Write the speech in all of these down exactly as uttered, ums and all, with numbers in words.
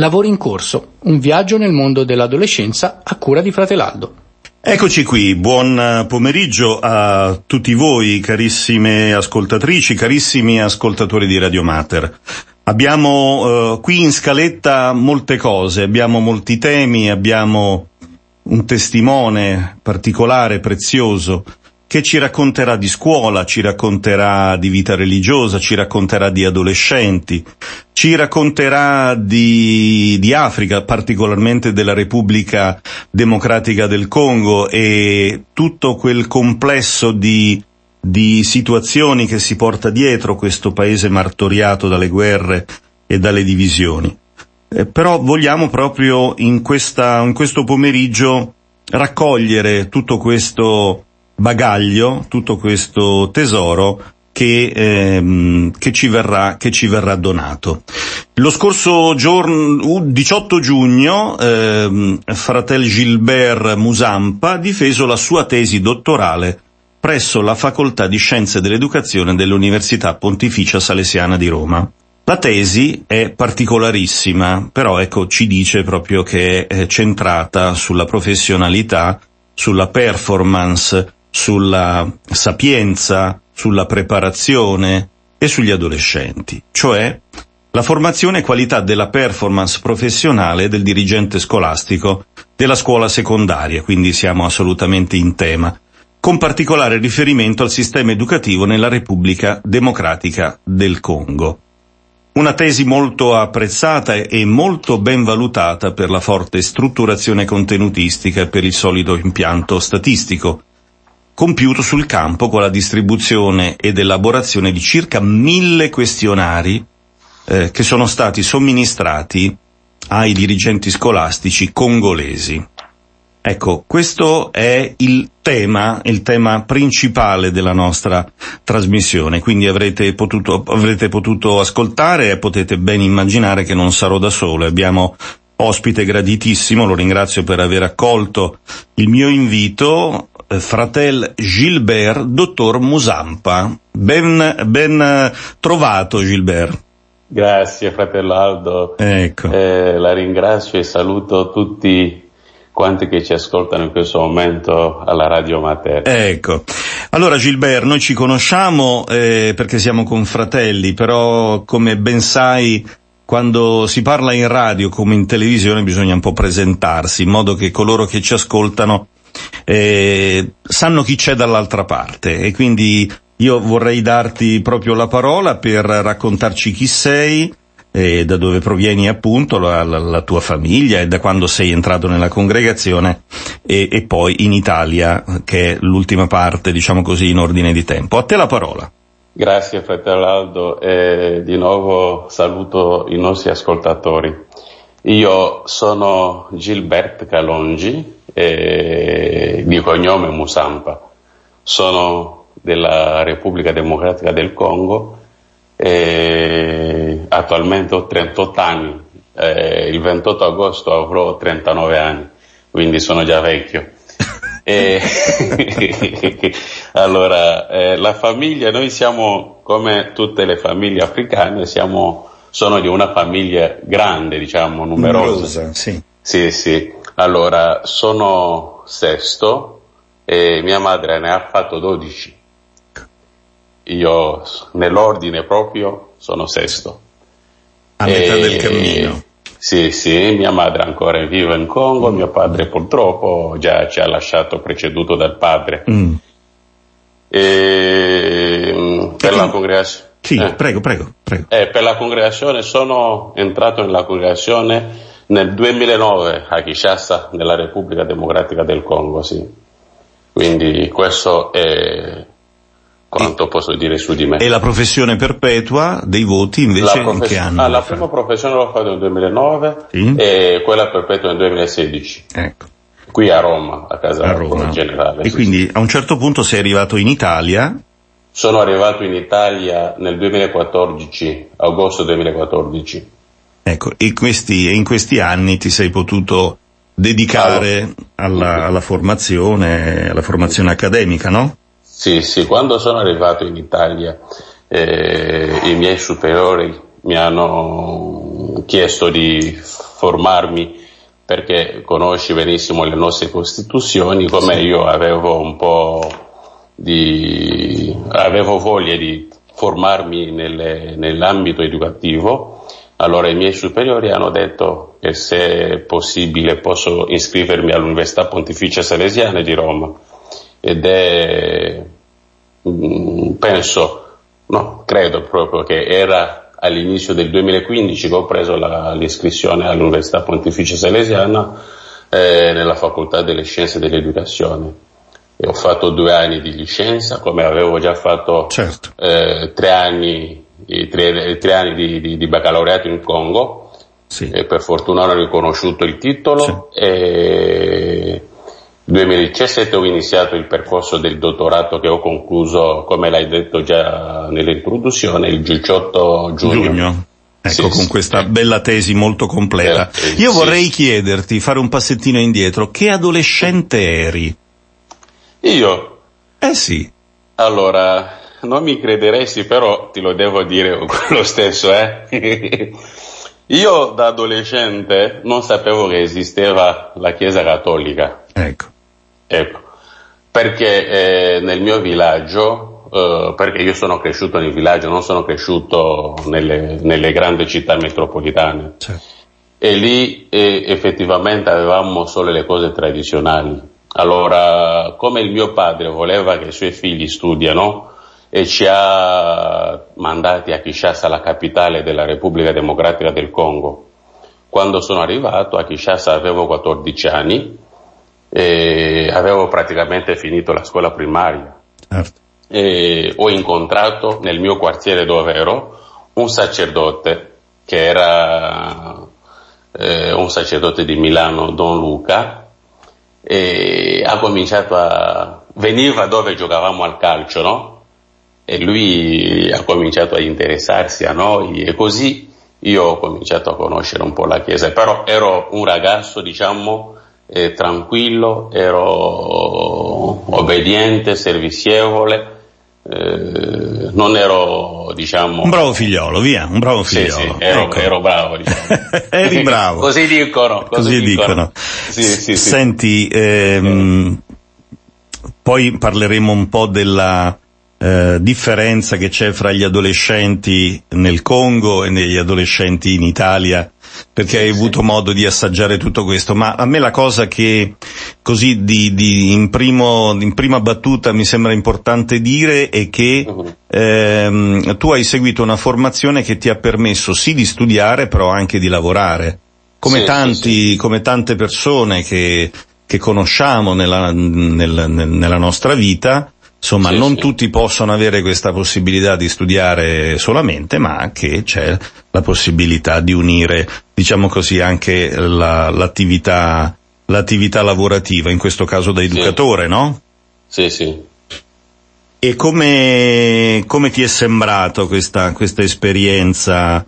Lavori in corso, un viaggio nel mondo dell'adolescenza a cura di Fratel Aldo. Eccoci qui, buon pomeriggio a tutti voi, carissime ascoltatrici, carissimi ascoltatori di Radio Mater. Abbiamo eh, qui in scaletta molte cose, abbiamo molti temi, abbiamo un testimone particolare, prezioso, che ci racconterà di scuola, ci racconterà di vita religiosa, ci racconterà di adolescenti, ci racconterà di, di Africa, particolarmente della Repubblica Democratica del Congo e tutto quel complesso di, di situazioni che si porta dietro questo paese martoriato dalle guerre e dalle divisioni. Eh, però vogliamo proprio in questa, in questo pomeriggio raccogliere tutto questo bagaglio, tutto questo tesoro che, ehm, che ci verrà, che ci verrà donato. Lo scorso giorno, diciotto giugno, ehm, Fratel Gilbert Musampa ha difeso la sua tesi dottorale presso la Facoltà di Scienze dell'Educazione dell'Università Pontificia Salesiana di Roma. La tesi è particolarissima, però ecco, ci dice proprio che è centrata sulla professionalità, sulla performance, sulla sapienza, sulla preparazione e sugli adolescenti, cioè la formazione e qualità della performance professionale del dirigente scolastico della scuola secondaria, quindi siamo assolutamente in tema, con particolare riferimento al sistema educativo nella Repubblica Democratica del Congo. Una tesi molto apprezzata e molto ben valutata per la forte strutturazione contenutistica e per il solido impianto statistico compiuto sul campo con la distribuzione ed elaborazione di circa mille questionari eh, che sono stati somministrati ai dirigenti scolastici congolesi. Ecco, questo è il tema, il tema principale della nostra trasmissione, quindi avrete potuto, avrete potuto ascoltare e potete ben immaginare che non sarò da solo, abbiamo ospite graditissimo, lo ringrazio per aver accolto il mio invito, Fratel Gilbert, dottor Musampa. Ben, ben trovato Gilbert. Grazie fratello Aldo, ecco. eh, la ringrazio e saluto tutti quanti che ci ascoltano in questo momento alla Radio Mater. Ecco, allora Gilbert, noi ci conosciamo eh, perché siamo confratelli, però come ben sai quando si parla in radio come in televisione bisogna un po' presentarsi, in modo che coloro che ci ascoltano Eh, sanno chi c'è dall'altra parte, e quindi io vorrei darti proprio la parola per raccontarci chi sei, eh, da dove provieni appunto, la, la, la tua famiglia e da quando sei entrato nella congregazione e, e poi in Italia, che è l'ultima parte, diciamo così, in ordine di tempo. A te la parola. Grazie fratello Aldo e di nuovo saluto i nostri ascoltatori. Io sono Gilbert Kalonji, eh, di cognome Musampa, sono della Repubblica Democratica del Congo, eh, attualmente ho trentotto anni, eh, il ventotto agosto avrò trentanove anni, quindi sono già vecchio. E allora, eh, la famiglia, noi siamo come tutte le famiglie africane, siamo... sono di una famiglia grande, diciamo, numerosa. Numerosa, sì. Sì, sì. Allora, sono sesto e mia madre ne ha fatto dodici. Io, nell'ordine proprio, sono sesto. A e, metà del cammino. Sì, sì, mia madre ancora vive in Congo, mm. mio padre purtroppo già ci ha lasciato, preceduto dal padre. Mm. E, per la congregazione... Sì, eh. prego, prego, prego. Eh, per la congregazione sono entrato nella congregazione nel duemilanove a Kinshasa, nella Repubblica Democratica del Congo, sì. Quindi questo è quanto e, posso dire su di me. E la professione perpetua dei voti invece la profession- in che anno? Ah, la prima professione l'ho fatta nel duemilanove, sì, e quella perpetua nel duemilasedici. Ecco. Qui a Roma, a casa a Roma. Generale. E sì, quindi sì. A un certo punto sei arrivato in Italia. Sono arrivato in Italia nel duemilaquattordici, agosto duemilaquattordici. Ecco, e questi, in questi anni ti sei potuto dedicare alla, alla formazione, alla formazione accademica, no? Sì, sì, quando sono arrivato in Italia eh, i miei superiori mi hanno chiesto di formarmi perché conosci benissimo le nostre costituzioni, come io avevo un po' di avevo voglia di formarmi nelle, nell'ambito educativo. Allora i miei superiori hanno detto che se possibile posso iscrivermi all'Università Pontificia Salesiana di Roma, ed è penso no credo proprio che era all'inizio del duemilaquindici che ho preso la, l'iscrizione all'Università Pontificia Salesiana eh, nella Facoltà delle Scienze dell'Educazione, e ho fatto due anni di licenza, come avevo già fatto certo. eh, tre anni, tre, tre anni di, di, di baccalaureato in Congo, sì. E per fortuna ho riconosciuto il titolo, sì. E nel duemiladiciassette ho iniziato il percorso del dottorato che ho concluso, come l'hai detto già nell'introduzione, il diciotto giugno. Giugno. Ecco, sì, con sì. questa bella tesi molto completa. Tesi, Io vorrei sì. chiederti, fare un passettino indietro, che adolescente eri? Io? Eh sì. Allora, non mi crederesti, però ti lo devo dire lo stesso, eh? Io da adolescente non sapevo che esisteva la Chiesa Cattolica. Ecco. Ecco, perché eh, nel mio villaggio, eh, perché io sono cresciuto nel villaggio, non sono cresciuto nelle, nelle grandi città metropolitane, certo. E lì eh, effettivamente avevamo solo le cose tradizionali. Allora, come il mio padre voleva che i suoi figli studiano e ci ha mandati a Kinshasa, la capitale della Repubblica Democratica del Congo, quando sono arrivato a Kinshasa avevo quattordici anni, e avevo praticamente finito la scuola primaria, certo. E ho incontrato nel mio quartiere dove ero un sacerdote che era eh, un sacerdote di Milano, Don Luca, e ha cominciato a veniva dove giocavamo al calcio, no? E lui ha cominciato a interessarsi a noi, e così io ho cominciato a conoscere un po' la Chiesa. Però ero un ragazzo, diciamo, E tranquillo, ero obbediente, servizievole, eh, non ero, diciamo... Un bravo figliolo, via, un bravo figliolo. Sì, sì, ero, ecco. ero bravo, diciamo. Eri bravo. Così dicono. Così, così dicono. dicono. Sì, sì, sì. Senti, ehm, poi parleremo un po' della eh, differenza che c'è fra gli adolescenti nel Congo e negli adolescenti in Italia, perché hai avuto modo di assaggiare tutto questo, ma a me la cosa che così di, di in, primo, in prima battuta mi sembra importante dire è che ehm, tu hai seguito una formazione che ti ha permesso sì di studiare, però anche di lavorare, come sì, tanti sì, sì. come tante persone che che conosciamo nella nel, nella nostra vita, insomma, sì, non sì. tutti possono avere questa possibilità di studiare solamente, ma che c'è la possibilità di unire, diciamo così, anche la, l'attività, l'attività lavorativa, in questo caso da educatore, sì. no? Sì, sì. E come, come ti è sembrato questa, questa esperienza?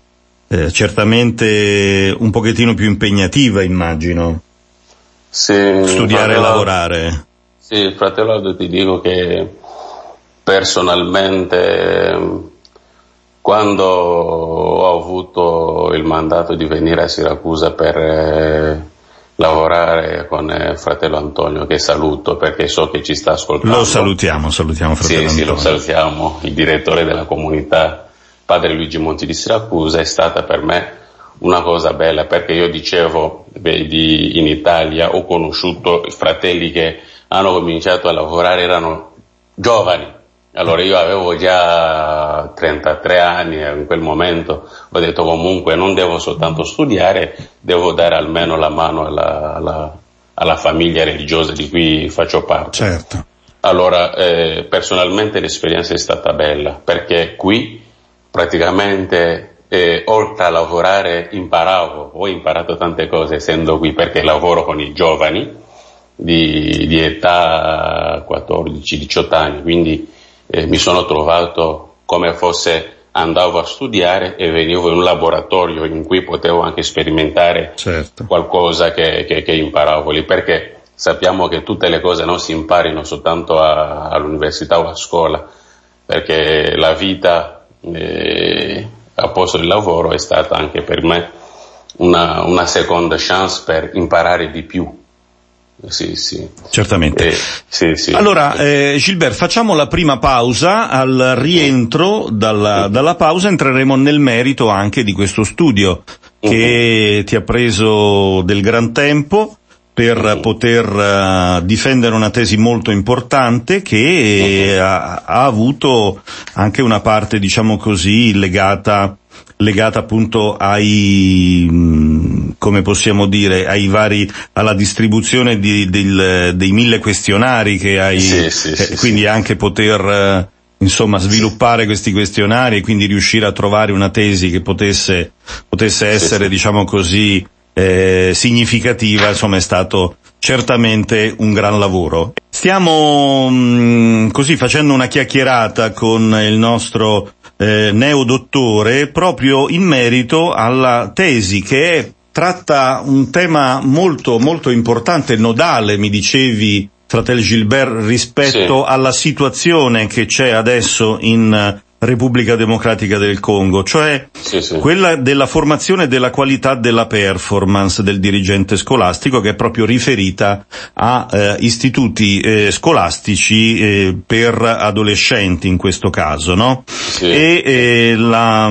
Eh, certamente un pochettino più impegnativa, immagino. Sì, studiare e lavorare. Sì, fratello Aldo, ti dico che personalmente, quando ho avuto il mandato di venire a Siracusa per eh, lavorare con eh, fratello Antonio, che saluto perché so che ci sta ascoltando. Lo salutiamo, salutiamo fratello sì, Antonio. Sì, sì, lo salutiamo, il direttore della comunità Padre Luigi Monti di Siracusa. È stata per me una cosa bella, perché io dicevo, vedi, in Italia ho conosciuto fratelli che hanno cominciato a lavorare, erano giovani. Allora io avevo già trentatré anni in quel momento, ho detto comunque non devo soltanto studiare, devo dare almeno la mano alla, alla, alla famiglia religiosa di cui faccio parte. Certo. Allora eh, personalmente l'esperienza è stata bella, perché qui praticamente eh, oltre a lavorare imparavo, ho imparato tante cose essendo qui, perché lavoro con i giovani di, di età quattordici diciotto anni, quindi Eh, mi sono trovato come fosse andavo a studiare e venivo in un laboratorio in cui potevo anche sperimentare certo. qualcosa che, che, che imparavo lì, perché sappiamo che tutte le cose non si imparino soltanto a, all'università o a scuola, perché la vita eh, a posto di lavoro è stata anche per me una, una seconda chance per imparare di più. Sì, sì. Certamente. Eh, sì, sì. Allora, eh, Gilbert, facciamo la prima pausa. Al rientro dalla, dalla pausa entreremo nel merito anche di questo studio che uh-huh. ti ha preso del gran tempo per uh-huh. poter uh, difendere una tesi molto importante che uh-huh. ha, ha avuto anche una parte, diciamo così, legata legata appunto ai, come possiamo dire, ai vari, alla distribuzione di, del, dei mille questionari che hai, sì, sì, sì, quindi sì. anche poter insomma sviluppare sì. questi questionari e quindi riuscire a trovare una tesi che potesse, potesse essere, sì, sì. diciamo così, eh, significativa, insomma è stato certamente un gran lavoro. Stiamo mh, così facendo una chiacchierata con il nostro Eh, neodottore proprio in merito alla tesi che tratta un tema molto molto importante, nodale, mi dicevi, Fratel Gilbert, rispetto sì. alla situazione che c'è adesso in Repubblica Democratica del Congo, cioè sì, sì. quella della formazione della qualità della performance del dirigente scolastico, che è proprio riferita a eh, istituti eh, scolastici eh, per adolescenti in questo caso, no? Sì. E eh, la...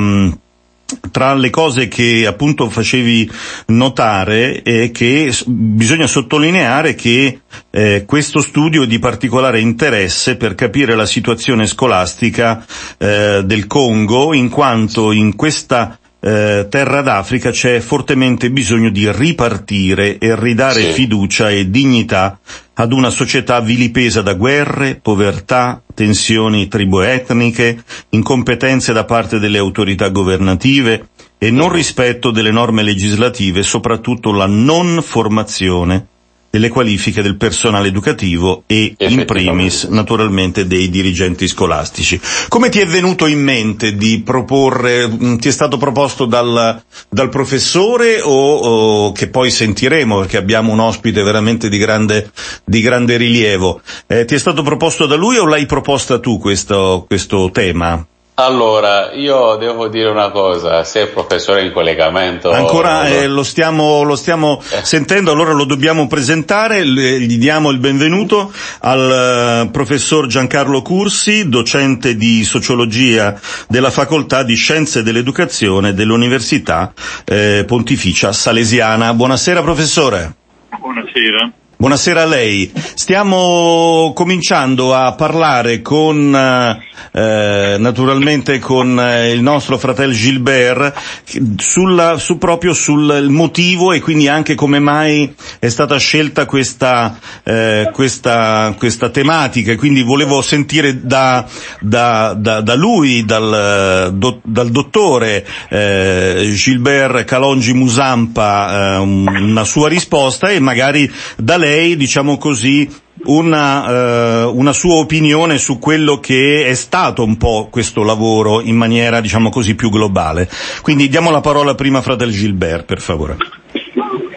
Tra le cose che appunto facevi notare è che bisogna sottolineare che eh, questo studio è di particolare interesse per capire la situazione scolastica eh, del Congo, in quanto in questa eh, terra d'Africa c'è fortemente bisogno di ripartire e ridare sì. fiducia e dignità ad una società vilipesa da guerre, povertà, tensioni triboetniche, incompetenze da parte delle autorità governative e non rispetto delle norme legislative, soprattutto la non formazione delle qualifiche del personale educativo e in primis naturalmente dei dirigenti scolastici. Come ti è venuto in mente di proporre, ti è stato proposto dal, dal professore o, o che poi sentiremo perché abbiamo un ospite veramente di grande, di grande rilievo, eh, ti è stato proposto da lui o l'hai proposta tu questo, questo tema? Allora, io devo dire una cosa, se il professore è in collegamento... Ancora eh, lo stiamo, lo stiamo eh. sentendo, allora lo dobbiamo presentare, le, gli diamo il benvenuto al uh, professor Giancarlo Cursi, docente di sociologia della Facoltà di Scienze dell'Educazione dell'Università eh, Pontificia Salesiana. Buonasera professore. Buonasera. Buonasera a lei. Stiamo cominciando a parlare con, eh, naturalmente con eh, il nostro Fratel Gilbert sulla, su proprio sul motivo e quindi anche come mai è stata scelta questa, eh, questa, questa tematica. Quindi volevo sentire da, da, da, da lui, dal, do, dal dottore eh, Gilbert Kalonji Musampa eh, una sua risposta e magari da lei, diciamo così, una, eh, una sua opinione su quello che è stato un po' questo lavoro in maniera, diciamo così, più globale. Quindi diamo la parola prima a Fratel Gilbert, per favore.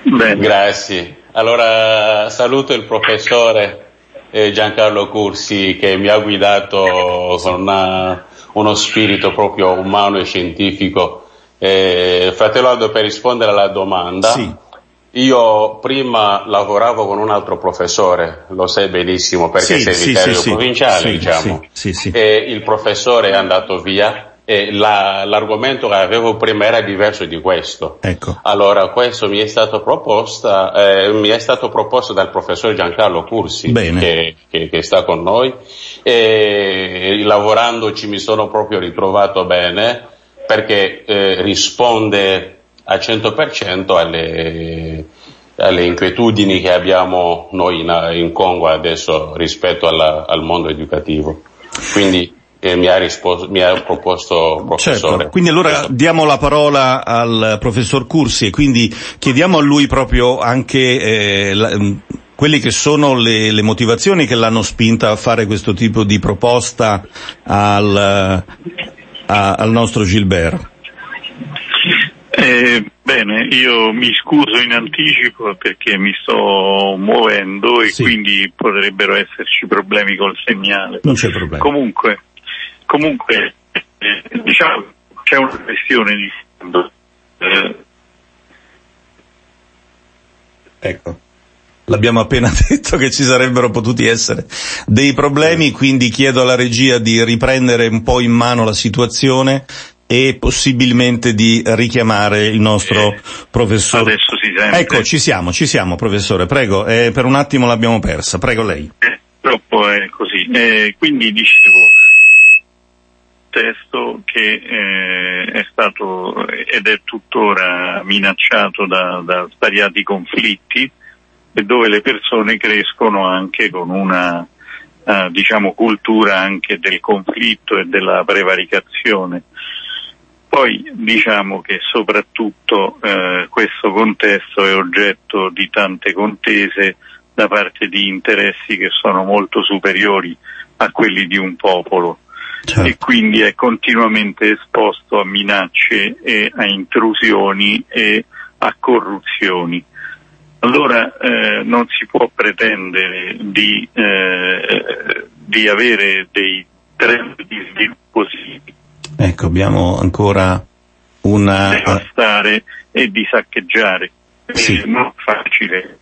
Bene. Grazie. Allora saluto il professore eh, Giancarlo Cursi, che mi ha guidato con una, uno spirito proprio umano e scientifico. Eh, Fratello Aldo, per rispondere alla domanda... Sì. Io prima lavoravo con un altro professore, lo sai benissimo perché sì, sei sì, vicario sì, provinciale, sì, diciamo. Sì, sì, sì. E il professore è andato via e la, l'argomento che avevo prima era diverso di questo. Ecco. Allora questo mi è stato proposta, eh, mi è stato proposto dal professor Giancarlo Cursi, che, che, che sta con noi, e lavorandoci mi sono proprio ritrovato bene perché eh, risponde al cento per cento alle, alle inquietudini che abbiamo noi in, in Congo adesso rispetto alla, al mondo educativo. Quindi eh, mi ha risposto, mi ha proposto il professore. Certo. Quindi allora diamo la parola al professor Cursi e quindi chiediamo a lui proprio anche eh, la, quelli che sono le, le motivazioni che l'hanno spinta a fare questo tipo di proposta al, a, al nostro Gilbert. Eh, bene, io mi scuso in anticipo perché mi sto muovendo e sì. quindi potrebbero esserci problemi col segnale. Non c'è problema. Comunque, comunque eh, diciamo, c'è una questione di fondo. Eh, Ecco, l'abbiamo appena detto che ci sarebbero potuti essere dei problemi, quindi chiedo alla regia di riprendere un po' in mano la situazione e possibilmente di richiamare il nostro eh, professore. Adesso si sente. Ecco, ci siamo, ci siamo, professore, prego, eh, per un attimo l'abbiamo persa, prego lei. Eh, purtroppo è così, eh, quindi dicevo, testo che eh, è stato ed è tuttora minacciato da, da svariati conflitti, e dove le persone crescono anche con una eh, diciamo cultura anche del conflitto e della prevaricazione. Poi diciamo che soprattutto eh, questo contesto è oggetto di tante contese da parte di interessi che sono molto superiori a quelli di un popolo. Certo. E quindi è continuamente esposto a minacce e a intrusioni e a corruzioni. Allora eh, non si può pretendere di, eh, di avere dei trend di sviluppo simili. Ecco, abbiamo ancora una... devastare e di saccheggiare. Sì. È non facile.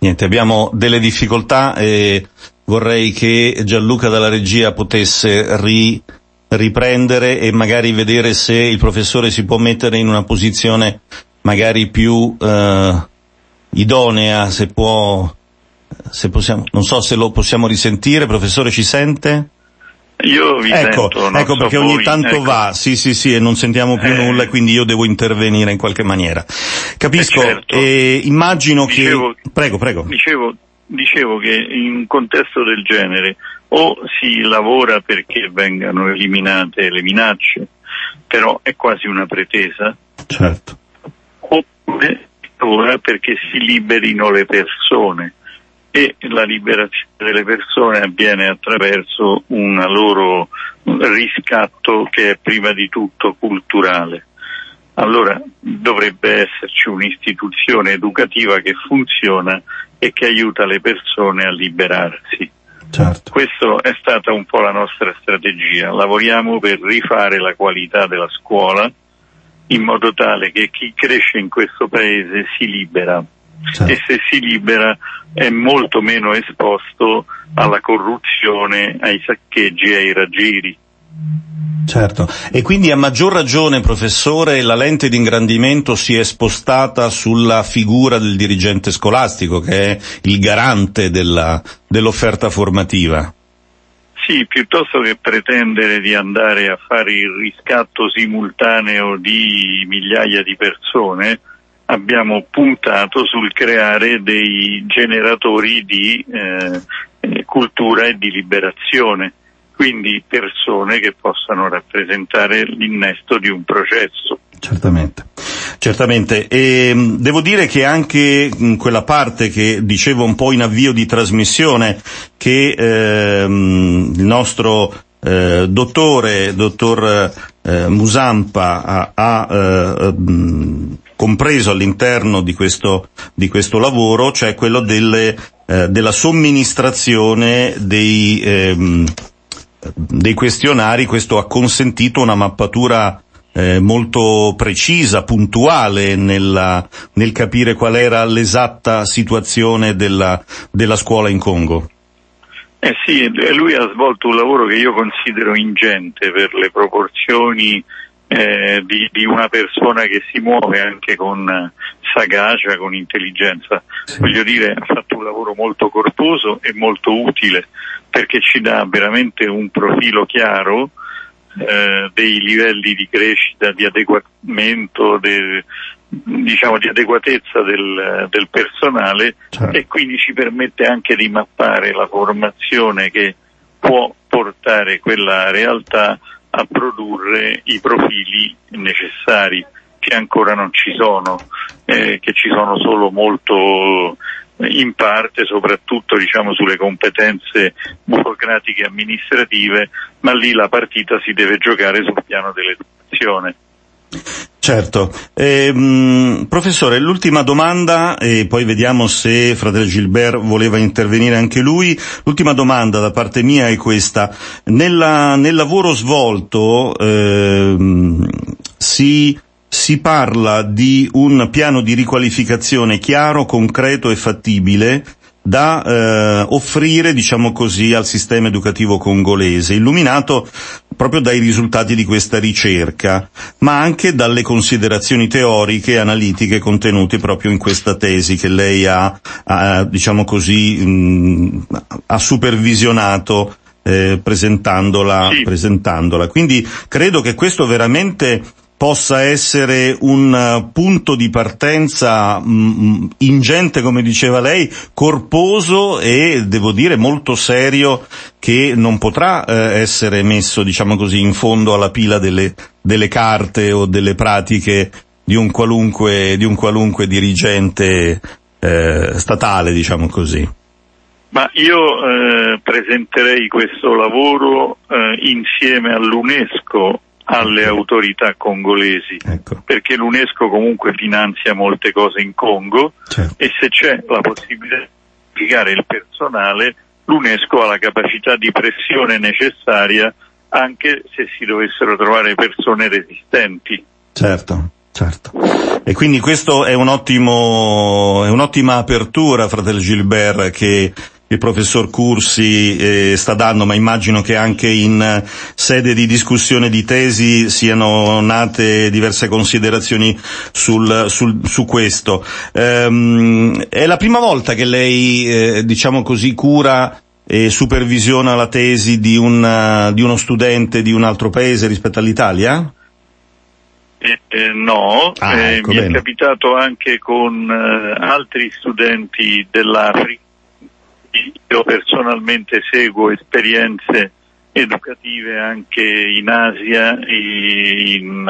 Niente, abbiamo delle difficoltà e vorrei che Gianluca dalla regia potesse ri, riprendere e magari vedere se il professore si può mettere in una posizione magari più eh, idonea, se può, se possiamo, non so se lo possiamo risentire. Professore, ci sente? Io vi ecco, sento, non ecco so perché voi, ogni tanto ecco. va, sì sì sì, e non sentiamo più eh. nulla, quindi io devo intervenire in qualche maniera. Capisco, eh certo. e immagino dicevo, che... Prego, prego. Dicevo, Dicevo che in un contesto del genere o si lavora perché vengano eliminate le minacce, però è quasi una pretesa, certo, oppure ora perché si liberino le persone, e la liberazione delle persone avviene attraverso un loro riscatto che è prima di tutto culturale. Allora dovrebbe esserci un'istituzione educativa che funziona e che aiuta le persone a liberarsi. Certo. Questa è stata un po' la nostra strategia. Lavoriamo per rifare la qualità della scuola in modo tale che chi cresce in questo paese si libera. Certo. E se si libera è molto meno esposto alla corruzione, ai saccheggi e ai raggiri. Certo, e quindi a maggior ragione, professore, la lente di ingrandimento si è spostata sulla figura del dirigente scolastico, che è il garante della, dell'offerta formativa. Sì, piuttosto che pretendere di andare a fare il riscatto simultaneo di migliaia di persone, abbiamo puntato sul creare dei generatori di eh, cultura e di liberazione. Quindi persone che possano rappresentare l'innesto di un processo. Certamente, certamente. E devo dire che anche quella parte che dicevo un po' in avvio di trasmissione, che ehm, il nostro eh, dottore, dottor eh, Musampa, ha, ha eh, compreso all'interno di questo, di questo lavoro, cioè quello delle, eh, della somministrazione dei... Ehm, dei questionari. Questo ha consentito una mappatura eh, molto precisa, puntuale nella, nel capire qual era l'esatta situazione della, della scuola in Congo. Eh sì, lui ha svolto un lavoro che io considero ingente per le proporzioni eh, di, di una persona che si muove anche con sagacia, con intelligenza. Sì. Voglio dire, ha fatto un lavoro molto corposo e molto utile, perché ci dà veramente un profilo chiaro eh, dei livelli di crescita, di adeguamento, de, diciamo di adeguatezza del, del personale. Certo. E quindi ci permette anche di mappare la formazione che può portare quella realtà a produrre i profili necessari, che ancora non ci sono, eh, che ci sono solo molto... in parte, soprattutto diciamo sulle competenze burocratiche e amministrative, ma lì la partita si deve giocare sul piano dell'educazione. Certo. Ehm, professore, l'ultima domanda, e poi vediamo se fratello Gilbert voleva intervenire anche lui. L'ultima domanda da parte mia è questa. Nella, nel lavoro svolto ehm, si... si parla di un piano di riqualificazione chiaro, concreto e fattibile da eh, offrire, diciamo così, al sistema educativo congolese, illuminato proprio dai risultati di questa ricerca, ma anche dalle considerazioni teoriche e analitiche contenute proprio in questa tesi che lei ha, ha diciamo così, mh, ha supervisionato eh, presentandola, sì. presentandola. Quindi credo che questo veramente possa essere un punto di partenza mh, ingente, come diceva lei, corposo e, devo dire, molto serio, che non potrà eh, essere messo, diciamo così, in fondo alla pila delle, delle carte o delle pratiche di un qualunque, di un qualunque dirigente eh, statale, diciamo così. Ma io eh, presenterei questo lavoro eh, insieme all'UNESCO, alle autorità congolesi, ecco. Perché l'UNESCO comunque finanzia molte cose in Congo, certo. E se c'è la possibilità di impiegare il personale, l'UNESCO ha la capacità di pressione necessaria anche se si dovessero trovare persone resistenti. Certo, certo. E quindi questo è un ottimo, è un'ottima apertura, fratello Gilbert, che il professor Cursi eh, sta dando, ma immagino che anche in sede di discussione di tesi siano nate diverse considerazioni sul, sul, su questo. Ehm, è la prima volta che lei, eh, diciamo così, cura e supervisiona la tesi di, una, di uno studente di un altro paese rispetto all'Italia? Eh, eh, no, ah, ecco, eh, mi è capitato anche con eh, altri studenti dell'Africa. Io personalmente seguo esperienze educative anche in Asia e in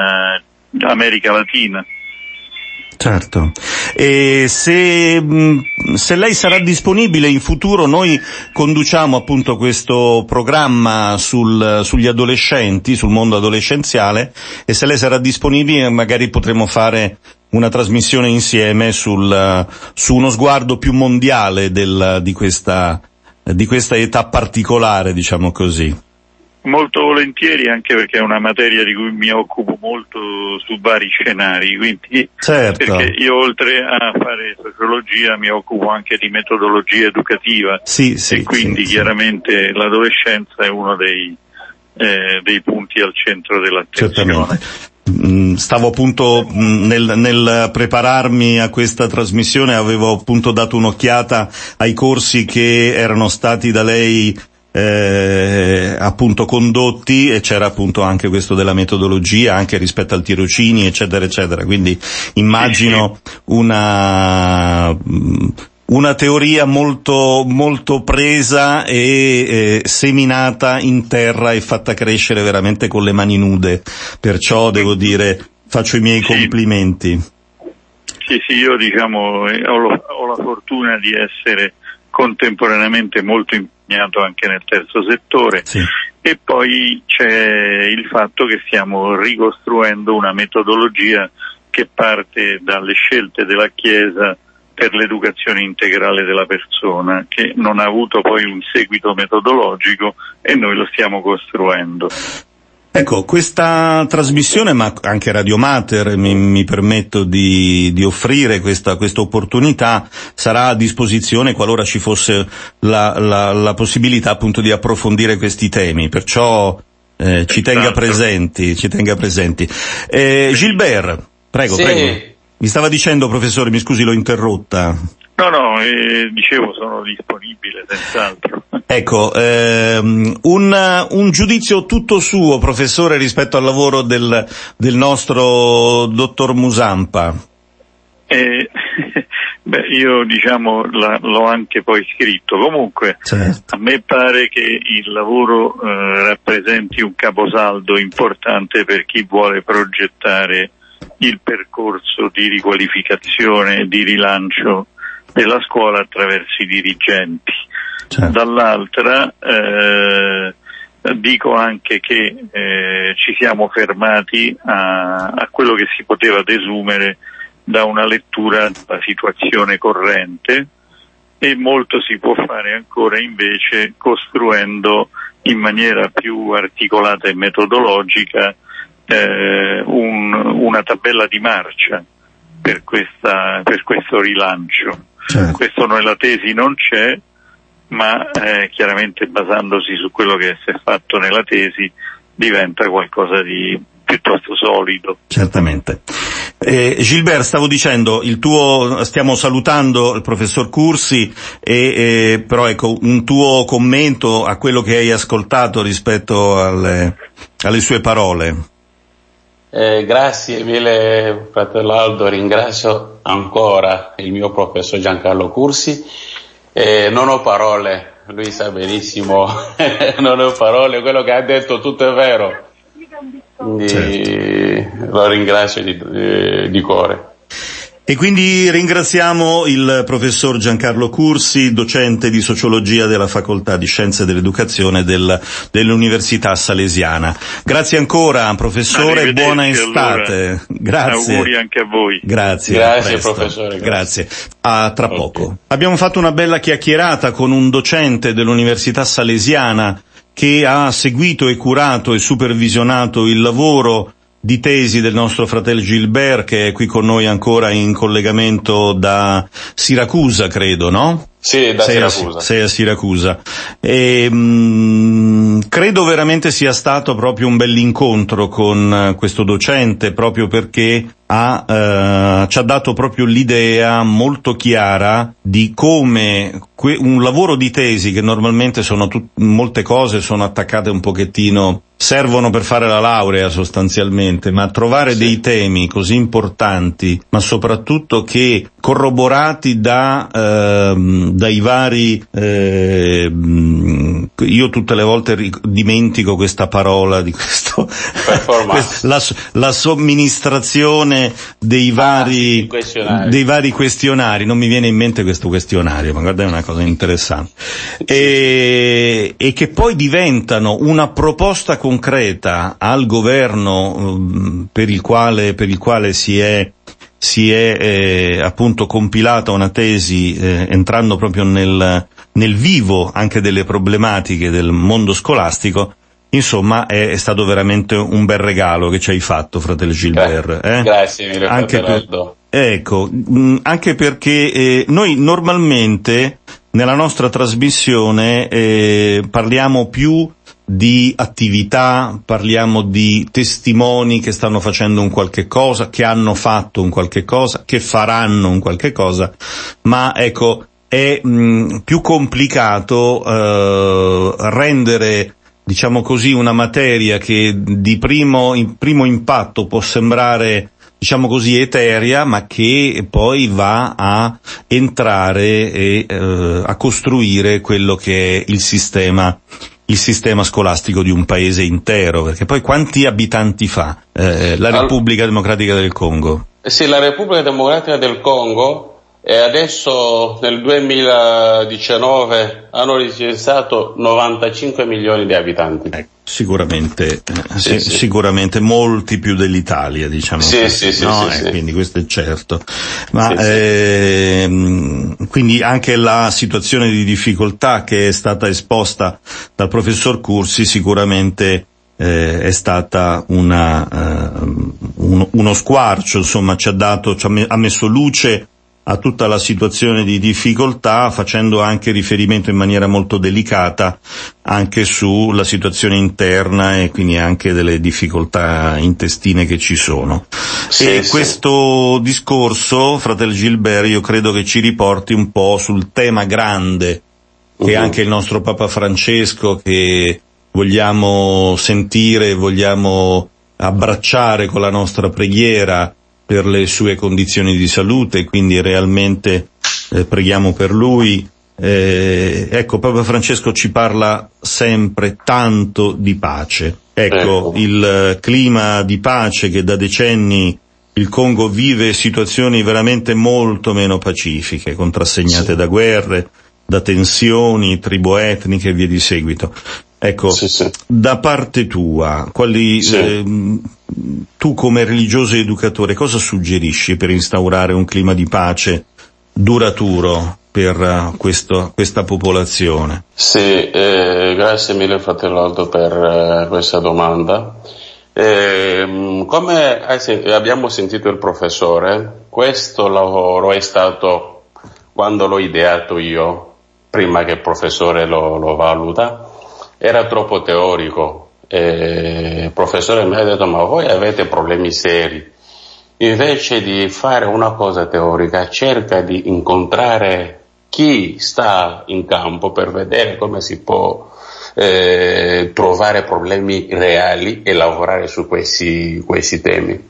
America Latina. Certo. E se, se lei sarà disponibile in futuro, noi conduciamo appunto questo programma sul, sugli adolescenti, sul mondo adolescenziale, e se lei sarà disponibile magari potremo fare una trasmissione insieme sul, su uno sguardo più mondiale del, di questa, di questa età particolare, diciamo così. Molto volentieri, anche perché è una materia di cui mi occupo molto su vari scenari, quindi certo. Perché io oltre a fare sociologia mi occupo anche di metodologia educativa, sì, sì, e quindi sì, chiaramente sì. L'adolescenza è uno dei, eh, dei punti al centro dell'attenzione. Certamente. Stavo appunto nel, nel prepararmi a questa trasmissione, avevo appunto dato un'occhiata ai corsi che erano stati da lei eh, appunto condotti, e c'era appunto anche questo della metodologia, anche rispetto al tirocini, eccetera eccetera, quindi immagino una una teoria molto molto presa e eh, seminata in terra e fatta crescere veramente con le mani nude, perciò devo dire faccio i miei sì. complimenti. Sì, sì, io diciamo eh, ho, lo, ho la fortuna di essere contemporaneamente molto impegnato anche nel terzo settore, sì. E poi c'è il fatto che stiamo ricostruendo una metodologia che parte dalle scelte della Chiesa per l'educazione integrale della persona, che non ha avuto poi un seguito metodologico, e noi lo stiamo costruendo. Ecco, questa trasmissione, ma anche Radio Mater, mi, mi permetto di, di offrire questa, questa opportunità, sarà a disposizione qualora ci fosse la, la, la possibilità appunto di approfondire questi temi, perciò eh, ci tenga presenti, ci tenga presenti. Eh, Gilbert, prego, sì. prego. Mi stava dicendo, professore, mi scusi, l'ho interrotta. No, no, eh, dicevo, sono disponibile, senz'altro. Ecco, ehm, un, un giudizio tutto suo, professore, rispetto al lavoro del, del nostro dottor Musampa. Eh, beh, io, diciamo, la, l'ho anche poi scritto. Comunque, certo. A me pare che il lavoro eh, rappresenti un caposaldo importante per chi vuole progettare il percorso di riqualificazione e di rilancio della scuola attraverso i dirigenti. Certo. Dall'altra eh, dico anche che eh, ci siamo fermati a, a quello che si poteva desumere da una lettura della situazione corrente, e molto si può fare ancora invece costruendo in maniera più articolata e metodologica eh, un, una tabella di marcia per, questa, per questo rilancio. Certo. Questo nella tesi non c'è, ma eh, chiaramente basandosi su quello che si è fatto nella tesi diventa qualcosa di piuttosto solido. Certamente. Eh, Gilbert, stavo dicendo, il tuo, stiamo salutando il professor Cursi e eh, però ecco un tuo commento a quello che hai ascoltato rispetto alle, alle sue parole. Eh, grazie mille, fratello Aldo, ringrazio ancora il mio professor Giancarlo Cursi. Eh, non ho parole, lui sa benissimo, non ho parole, quello che ha detto tutto è vero. Quindi certo. Lo ringrazio di, di, di cuore. E quindi ringraziamo il professor Giancarlo Cursi, docente di sociologia della Facoltà di Scienze dell'Educazione del, dell'Università Salesiana. Grazie ancora, professore, buona estate. Allora, grazie. Auguri anche a voi. Grazie. Grazie, professore. Grazie. Grazie. A tra okay. poco. Abbiamo fatto una bella chiacchierata con un docente dell'Università Salesiana che ha seguito e curato e supervisionato il lavoro di tesi del nostro fratello Gilbert, che è qui con noi ancora in collegamento da Siracusa, credo, no? Sì, da sei Siracusa. A, sei a Siracusa. E, mh, credo veramente sia stato proprio un bell'incontro con questo docente, proprio perché ha, eh, ci ha dato proprio l'idea molto chiara di come que- un lavoro di tesi, che normalmente sono tut- molte cose sono attaccate un pochettino, servono per fare la laurea sostanzialmente, ma trovare sì. dei temi così importanti, ma soprattutto che corroborati da eh, dai vari eh, io tutte le volte ric- dimentico questa parola di questo la, la somministrazione dei ah, vari questionari. dei vari questionari, non mi viene in mente questo questionario, ma guarda, è una cosa interessante, e, e che poi diventano una proposta concreta al governo per il quale, per il quale si è, si è eh, appunto compilata una tesi eh, entrando proprio nel, nel vivo anche delle problematiche del mondo scolastico. Insomma, è, è stato veramente un bel regalo che ci hai fatto, fratello Gilbert. Gra- eh? Grazie mille, anche per, ecco, mh, anche perché eh, noi normalmente nella nostra trasmissione eh, parliamo più di attività, parliamo di testimoni che stanno facendo un qualche cosa, che hanno fatto un qualche cosa, che faranno un qualche cosa, ma ecco, è mh, più complicato eh, rendere, diciamo così, una materia che di primo, in primo impatto può sembrare, diciamo così, eterea, ma che poi va a entrare e eh, a costruire quello che è il sistema il sistema scolastico di un paese intero, perché poi quanti abitanti fa eh, la Repubblica Democratica del Congo? Sì, la Repubblica Democratica del Congo, e adesso nel duemiladiciannove hanno registrato novantacinque milioni di abitanti. Ecco. Sicuramente, sì, sì. sicuramente molti più dell'Italia, diciamo. Sì, così, sì, no? sì, eh, sì. Quindi questo è certo. Ma, sì, eh, sì. quindi anche la situazione di difficoltà che è stata esposta dal professor Cursi sicuramente eh, è stata una, eh, un, uno squarcio, insomma, ci ha dato, ci ha messo luce a tutta la situazione di difficoltà, facendo anche riferimento in maniera molto delicata anche sulla situazione interna e quindi anche delle difficoltà intestine che ci sono. Sì, e sì. questo discorso, fratello Gilbert, io credo che ci riporti un po' sul tema grande che uh-huh. anche il nostro Papa Francesco, che vogliamo sentire, vogliamo abbracciare con la nostra preghiera per le sue condizioni di salute, quindi realmente eh, preghiamo per lui. Eh, ecco, Papa Francesco ci parla sempre tanto di pace. Ecco, ecco. il clima di pace che da decenni il Congo vive, situazioni veramente molto meno pacifiche, contrassegnate sì. da guerre, da tensioni triboetniche e via di seguito. Ecco, sì, sì. da parte tua, quali, sì. eh, tu come religioso educatore, cosa suggerisci per instaurare un clima di pace duraturo per uh, questo, questa popolazione? Sì, eh, grazie mille, fratello Aldo, per eh, questa domanda. E, come abbiamo sentito il professore, questo lavoro è stato, quando l'ho ideato io, prima che il professore lo, lo valuta, era troppo teorico. E il professore mi ha detto: ma voi avete problemi seri, invece di fare una cosa teorica cerca di incontrare chi sta in campo per vedere come si può eh, trovare problemi reali e lavorare su questi, questi temi.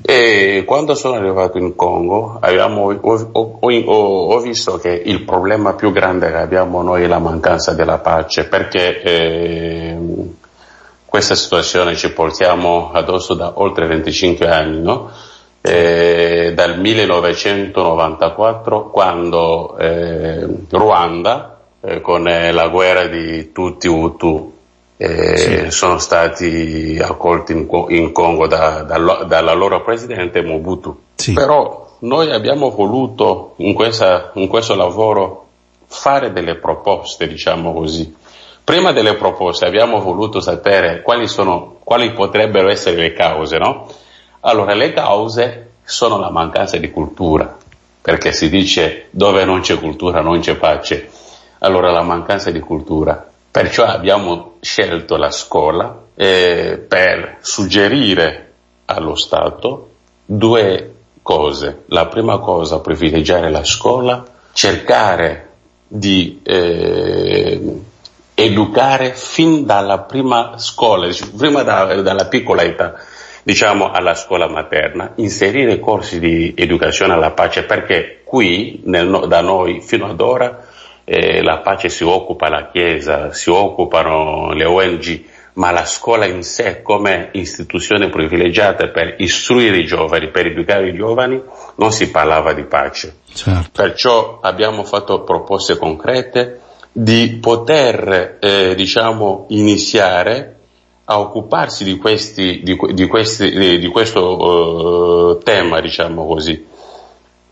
E quando sono arrivato in Congo abbiamo, ho, ho, ho visto che il problema più grande che abbiamo noi è la mancanza della pace, perché eh, questa situazione ci portiamo addosso da oltre venticinque anni, no? Eh, dal millenovecentonovantaquattro, quando eh, Ruanda, eh, con la guerra di Tutsi Hutu, eh, sì. sono stati accolti in, in Congo da, da, dalla loro presidente Mobutu. Sì. Però noi abbiamo voluto in, questa, in questo lavoro fare delle proposte, diciamo così. Prima delle proposte abbiamo voluto sapere quali sono, quali potrebbero essere le cause, no? Allora, le cause sono la mancanza di cultura, perché si dice dove non c'è cultura non c'è pace. Allora, la mancanza di cultura. Perciò abbiamo scelto la scuola eh, per suggerire allo Stato due cose. La prima cosa, privilegiare la scuola, cercare di... Eh, educare fin dalla prima scuola, prima da, dalla piccola età, diciamo alla scuola materna, inserire corsi di educazione alla pace, perché qui nel, da noi fino ad ora eh, la pace si occupa la Chiesa, si occupano le O N G, ma la scuola in sé come istituzione privilegiata per istruire i giovani, per educare i giovani, non si parlava di pace. Certo. Perciò abbiamo fatto proposte concrete di poter, eh, diciamo, iniziare a occuparsi di questi, di, di questi, di questo eh, tema, diciamo così.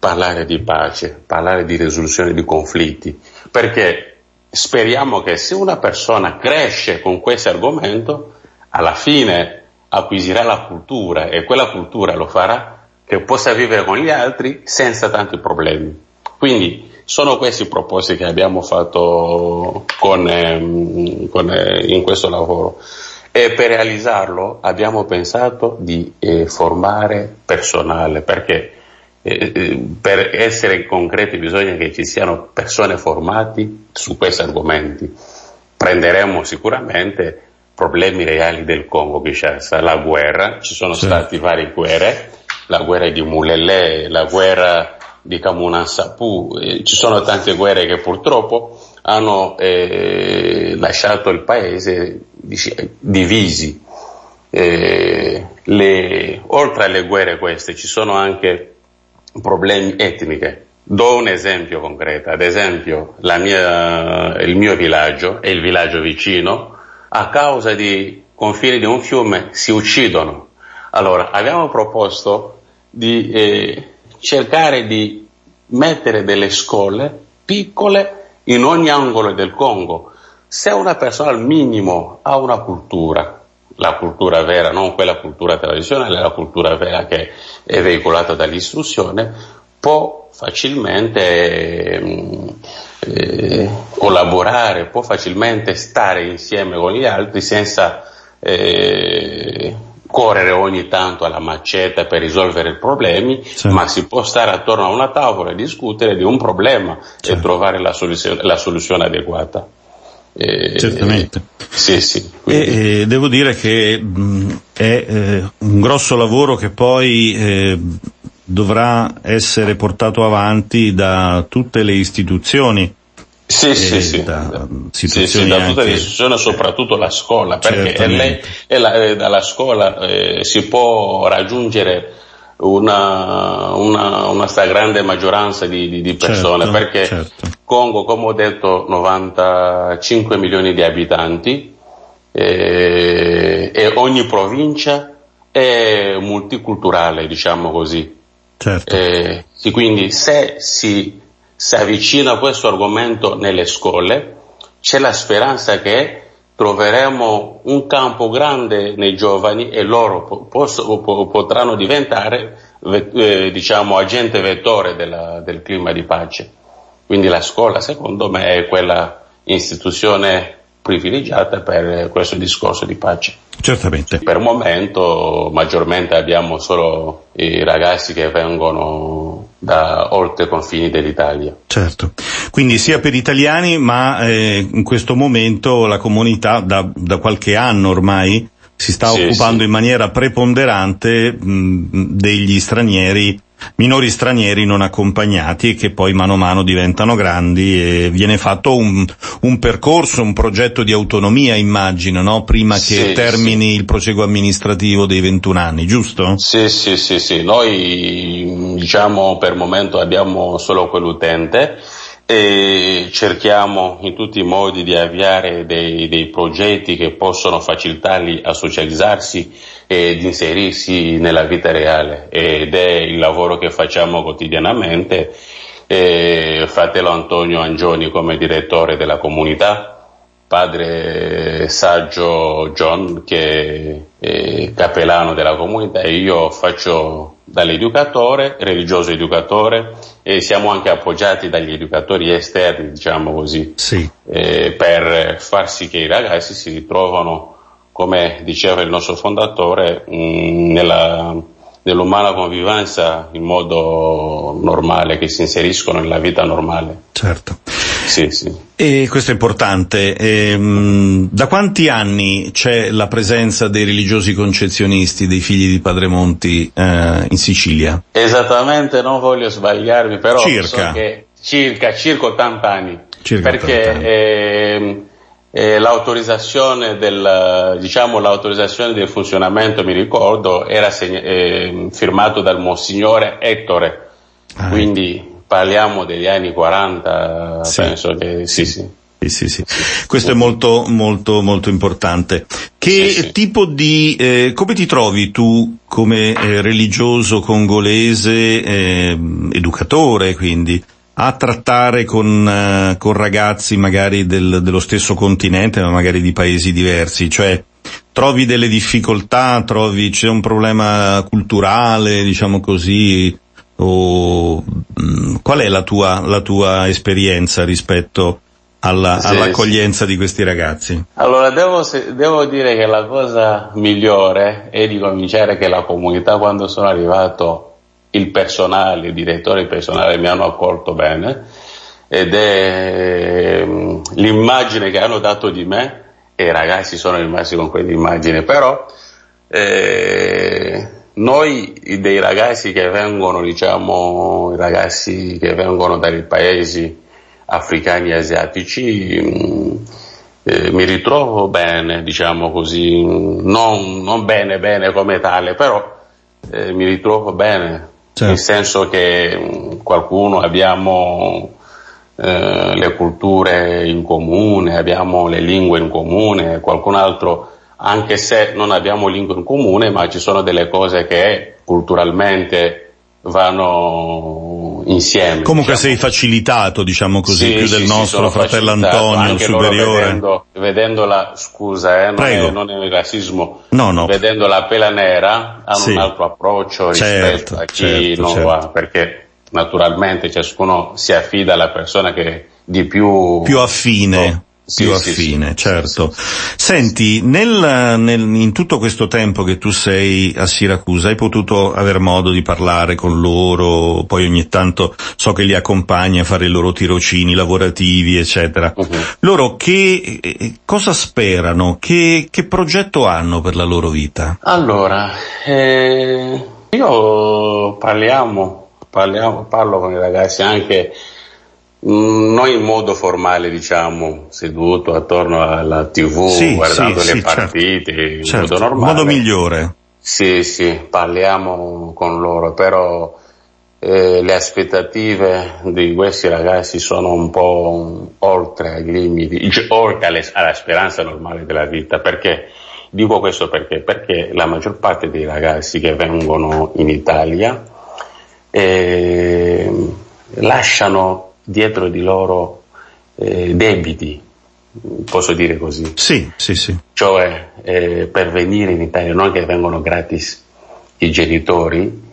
Parlare di pace, parlare di risoluzione di conflitti, perché speriamo che se una persona cresce con questo argomento, alla fine acquisirà la cultura, e quella cultura lo farà che possa vivere con gli altri senza tanti problemi. Quindi sono questi proposti che abbiamo fatto con, ehm, con, eh, in questo lavoro, e per realizzarlo abbiamo pensato di eh, formare personale, perché eh, per essere concreti bisogna che ci siano persone formate su questi argomenti. Prenderemo sicuramente problemi reali del Congo, Kinshasa, la guerra, ci sono sì. state varie guerre, la guerra di Mulele, la guerra di Kamunasapu, eh, ci sono tante guerre che purtroppo hanno eh, lasciato il paese dic- divisi. Eh, le, oltre alle guerre queste ci sono anche problemi etnici. Do un esempio concreto, ad esempio la mia, il mio villaggio e il villaggio vicino, a causa di confini di un fiume, si uccidono. Allora abbiamo proposto di... Eh, cercare di mettere delle scuole piccole in ogni angolo del Congo. Se una persona al minimo ha una cultura, la cultura vera, non quella cultura tradizionale, la cultura vera che è veicolata dall'istruzione, può facilmente eh, eh, collaborare, può facilmente stare insieme con gli altri senza eh, correre ogni tanto alla maceta per risolvere i problemi, certo. ma si può stare attorno a una tavola e discutere di un problema, certo. e trovare la soluzione, la soluzione adeguata. Eh, Certamente. Eh, sì, sì, e, eh, devo dire che mh, è eh, un grosso lavoro che poi eh, dovrà essere portato avanti da tutte le istituzioni. Sì, sì, sì. Da sì, sì, da tutte le istituzioni, soprattutto la scuola, perché è lei, è la, è dalla scuola eh, si può raggiungere una, una, una stragrande maggioranza di, di, di persone, certo, perché certo. Congo, come ho detto, novantacinque milioni di abitanti, eh, e ogni provincia è multiculturale, diciamo così. Certo. Eh, sì, quindi se si... si avvicina a questo argomento nelle scuole, c'è la speranza che troveremo un campo grande nei giovani e loro po- posso, po- potranno diventare eh, diciamo agente vettore della, del clima di pace. Quindi la scuola, secondo me, è quella istituzione privilegiata per questo discorso di pace. Certamente. Per il momento maggiormente abbiamo solo i ragazzi che vengono da oltre i confini dell'Italia. Certo. Quindi sia per italiani, ma eh, in questo momento la comunità da, da qualche anno ormai si sta sì, occupando sì. in maniera preponderante mh, degli stranieri, minori stranieri non accompagnati, che poi mano a mano diventano grandi, e viene fatto un, un percorso, un progetto di autonomia, immagino, no? Prima sì, che termini sì. il proseguo amministrativo dei ventuno anni, giusto? Sì, sì, sì, sì. Noi, diciamo, per il momento abbiamo solo quell'utente e cerchiamo in tutti i modi di avviare dei, dei progetti che possono facilitarli a socializzarsi ed inserirsi nella vita reale, ed è il lavoro che facciamo quotidianamente. E Fratello Antonio Angioni come direttore della comunità, Padre Saggi John che è capellano della comunità, e io faccio dall'educatore, religioso educatore, e siamo anche appoggiati dagli educatori esterni, diciamo così, sì. eh, per far sì che i ragazzi si ritrovano, come diceva il nostro fondatore, mh, nella, nell'umana convivenza in modo normale, che si inseriscono nella vita normale. Certo. Sì, sì. E questo è importante. Ehm, da quanti anni c'è la presenza dei religiosi concezionisti, dei figli di Padre Monti, eh, in Sicilia? Esattamente, non voglio sbagliarmi, però circa so che circa, circa ottanta anni. Circa perché ottanta anni. Ehm, Eh, l'autorizzazione del, diciamo, l'autorizzazione del funzionamento, mi ricordo, era segna- eh, firmato dal Monsignore Ettore, ah, quindi parliamo degli anni quaranta, sì. penso che sì, sì. Sì, sì, sì. sì. Questo sì. è molto, molto, molto importante. Che sì, tipo sì. di, eh, come ti trovi tu come eh, religioso congolese, eh, educatore, quindi? A trattare con, eh, con ragazzi magari del, dello stesso continente, ma magari di paesi diversi, cioè trovi delle difficoltà, trovi, c'è un problema culturale, diciamo così, o mh, qual è la tua, la tua esperienza rispetto alla, sì, all'accoglienza sì. di questi ragazzi? Allora devo, devo dire che la cosa migliore è di cominciare che la comunità, quando sono arrivato, il personale, il direttore e il personale mi hanno accolto bene, ed è um, l'immagine che hanno dato di me, e i ragazzi sono rimasti con quell'immagine. Però eh, noi dei ragazzi che vengono, diciamo, i ragazzi che vengono dai paesi africani e asiatici, mh, eh, mi ritrovo bene, diciamo così, non, non bene bene come tale, però eh, mi ritrovo bene. Certo. Nel senso che mh, qualcuno abbiamo eh, le culture in comune, abbiamo le lingue in comune, qualcun altro, anche se non abbiamo lingue in comune, ma ci sono delle cose che culturalmente vanno insieme. Comunque diciamo. sei facilitato, diciamo così, sì, più sì, del nostro fratello Antonio, il superiore. Vedendo, vedendo la, scusa, eh, non, è, non è il razzismo, no, no. vedendo la pela nera hanno sì. un altro approccio rispetto certo, a chi certo, non certo. va, perché naturalmente ciascuno si affida alla persona che di più... Più affine. No. più sì, affine, sì, certo. Sì, sì, Senti, nel, nel, in tutto questo tempo che tu sei a Siracusa, hai potuto aver modo di parlare con loro, poi ogni tanto so che li accompagni a fare i loro tirocini lavorativi, eccetera. Uh-huh. Loro che eh, cosa sperano? Che, che progetto hanno per la loro vita? Allora, eh, io parliamo, parliamo, parlo con i ragazzi anche... non in modo formale, diciamo, seduto attorno alla tivù, sì, guardando sì, le sì, partite, certo, in certo. modo normale. Modo migliore. Sì, sì, parliamo con loro, però eh, le aspettative di questi ragazzi sono un po' oltre ai limiti, cioè, oltre alle, alla speranza normale della vita. Perché? Dico questo perché? Perché la maggior parte dei ragazzi che vengono in Italia eh, lasciano dietro di loro eh, debiti, posso dire così. Sì, sì, sì. Cioè, eh, per venire in Italia non che vengono gratis i genitori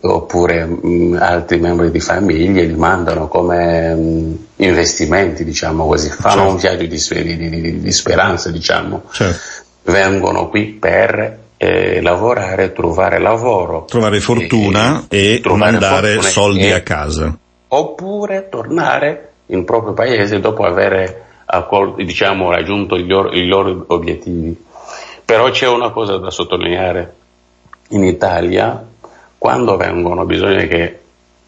oppure mh, altri membri di famiglia, li mandano come mh, investimenti, diciamo così, fanno certo. un viaggio di, di, di, di speranza, diciamo. Certo. Vengono qui per eh, lavorare, trovare lavoro, trovare fortuna e, e trovare mandare fortuna soldi e, a casa, oppure tornare in proprio paese dopo aver accol- diciamo raggiunto i loro, i loro obiettivi. Però c'è una cosa da sottolineare: in Italia quando vengono bisogna che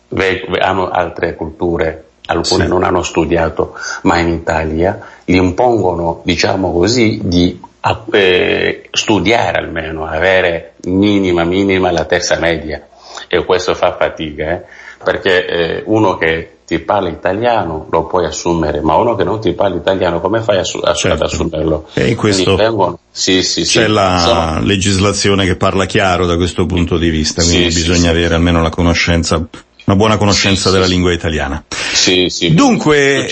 ve- hanno altre culture, alcune sì. non hanno studiato, ma in Italia gli impongono, diciamo così, di a, eh, studiare, almeno avere minima minima la terza media, e questo fa fatica, eh? Perché eh, uno che ti parla italiano lo puoi assumere, ma uno che non ti parla italiano come fai a su- a certo. ad assumerlo? E in questo vengono... sì, sì, c'è sì, la sono... legislazione che parla chiaro da questo punto di vista, quindi sì, bisogna sì, avere sì. almeno la conoscenza, una buona conoscenza sì, della sì. lingua italiana. Sì, sì. Dunque,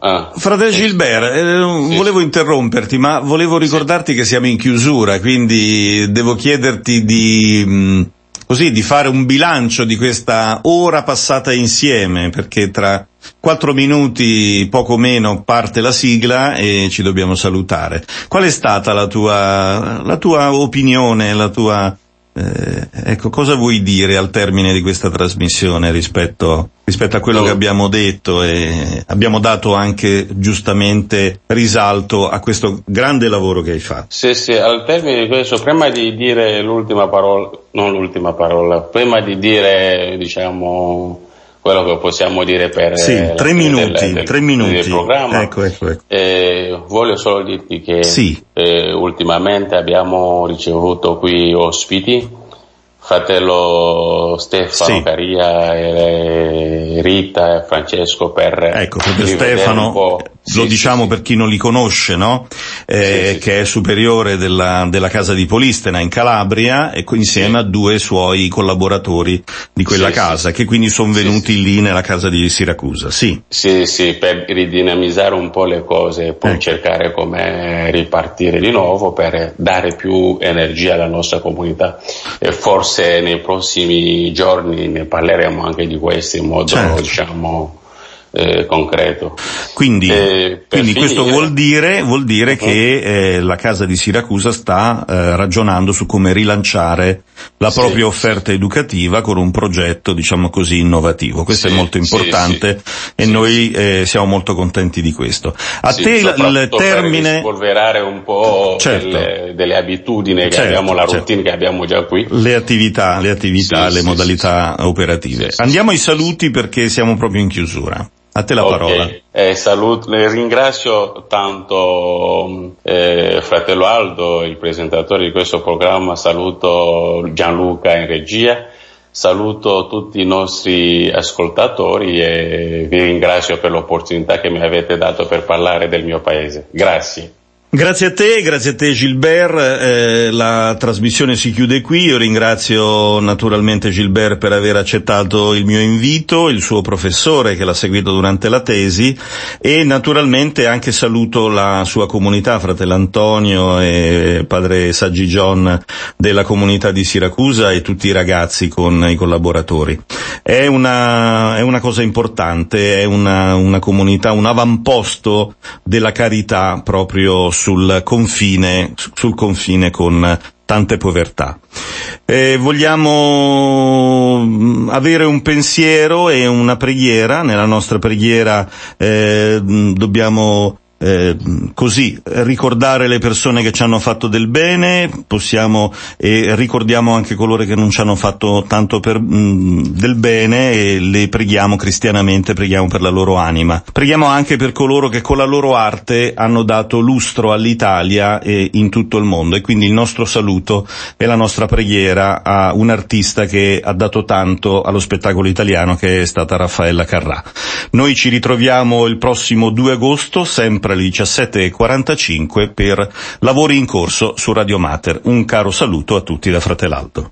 ah. fratello Gilbert, eh, sì, volevo sì. interromperti, ma volevo ricordarti sì. che siamo in chiusura, quindi devo chiederti di... Mh, così, di fare un bilancio di questa ora passata insieme, perché tra quattro minuti, poco meno, parte la sigla e ci dobbiamo salutare. Qual è stata la tua, la tua opinione, la tua, eh, ecco, cosa vuoi dire al termine di questa trasmissione rispetto, rispetto a quello che abbiamo detto, e abbiamo dato anche giustamente risalto a questo grande lavoro che hai fatto? Sì, sì, al termine di questo, prima di dire l'ultima parola, non l'ultima parola, prima di dire, diciamo, quello che possiamo dire per sì, la tre minuti, del, del, tre minuti del programma, ecco, ecco, ecco. Eh, voglio solo dirti che sì. eh, ultimamente abbiamo ricevuto qui ospiti, fratello Stefano sì. Caria, eh, Rita e Francesco, per ecco, Stefano, lo sì, diciamo sì, per chi non li conosce, no? Eh, sì, che sì, è superiore della, della casa di Polistena in Calabria, e insieme sì. a due suoi collaboratori di quella sì, casa, sì. che quindi sono venuti sì, lì nella casa di Siracusa. Sì, sì, sì, per ridinamizzare un po' le cose, poi eh. cercare come ripartire di nuovo per dare più energia alla nostra comunità, e forse nei prossimi giorni ne parleremo anche di questo in modo, certo. diciamo... Eh, concreto. Quindi, eh, quindi finire, questo vuol dire vuol dire uh-huh. che eh, la casa di Siracusa sta eh, ragionando su come rilanciare la sì, propria offerta sì. educativa con un progetto, diciamo così, innovativo. Questo sì, è molto importante sì, sì. e sì, noi sì. Eh, siamo molto contenti di questo. A sì, te il termine per spolverare un po' certo. delle, delle abitudini che certo, abbiamo, la routine certo. che abbiamo già qui. Le attività, le attività, sì, le sì, modalità sì, operative. Sì, Andiamo sì, ai saluti sì. perché siamo proprio in chiusura. A te la okay. parola. Eh, saluto, ringrazio tanto eh, fratello Aldo, il presentatore di questo programma, saluto Gianluca in regia, saluto tutti i nostri ascoltatori e vi ringrazio per l'opportunità che mi avete dato per parlare del mio paese. Grazie. Grazie a te, grazie a te Gilbert, eh, la trasmissione si chiude qui. Io ringrazio naturalmente Gilbert per aver accettato il mio invito, il suo professore che l'ha seguito durante la tesi, e naturalmente anche saluto la sua comunità, fratello Antonio e padre Saggi John della comunità di Siracusa, e tutti i ragazzi con i collaboratori. È una, è una cosa importante, è una, una comunità, un avamposto della carità proprio sul confine, sul confine con tante povertà. Eh, vogliamo avere un pensiero e una preghiera. Nella nostra preghiera eh, dobbiamo Eh, così ricordare le persone che ci hanno fatto del bene, possiamo e ricordiamo anche coloro che non ci hanno fatto tanto per, mh, del bene, e le preghiamo cristianamente, preghiamo per la loro anima, preghiamo anche per coloro che con la loro arte hanno dato lustro all'Italia e in tutto il mondo, e quindi il nostro saluto e la nostra preghiera a un artista che ha dato tanto allo spettacolo italiano, che è stata Raffaella Carrà. Noi ci ritroviamo il prossimo due agosto, sempre alle diciassette e quarantacinque, per Lavori in corso su Radio Mater. Un caro saluto a tutti da Fratel Aldo.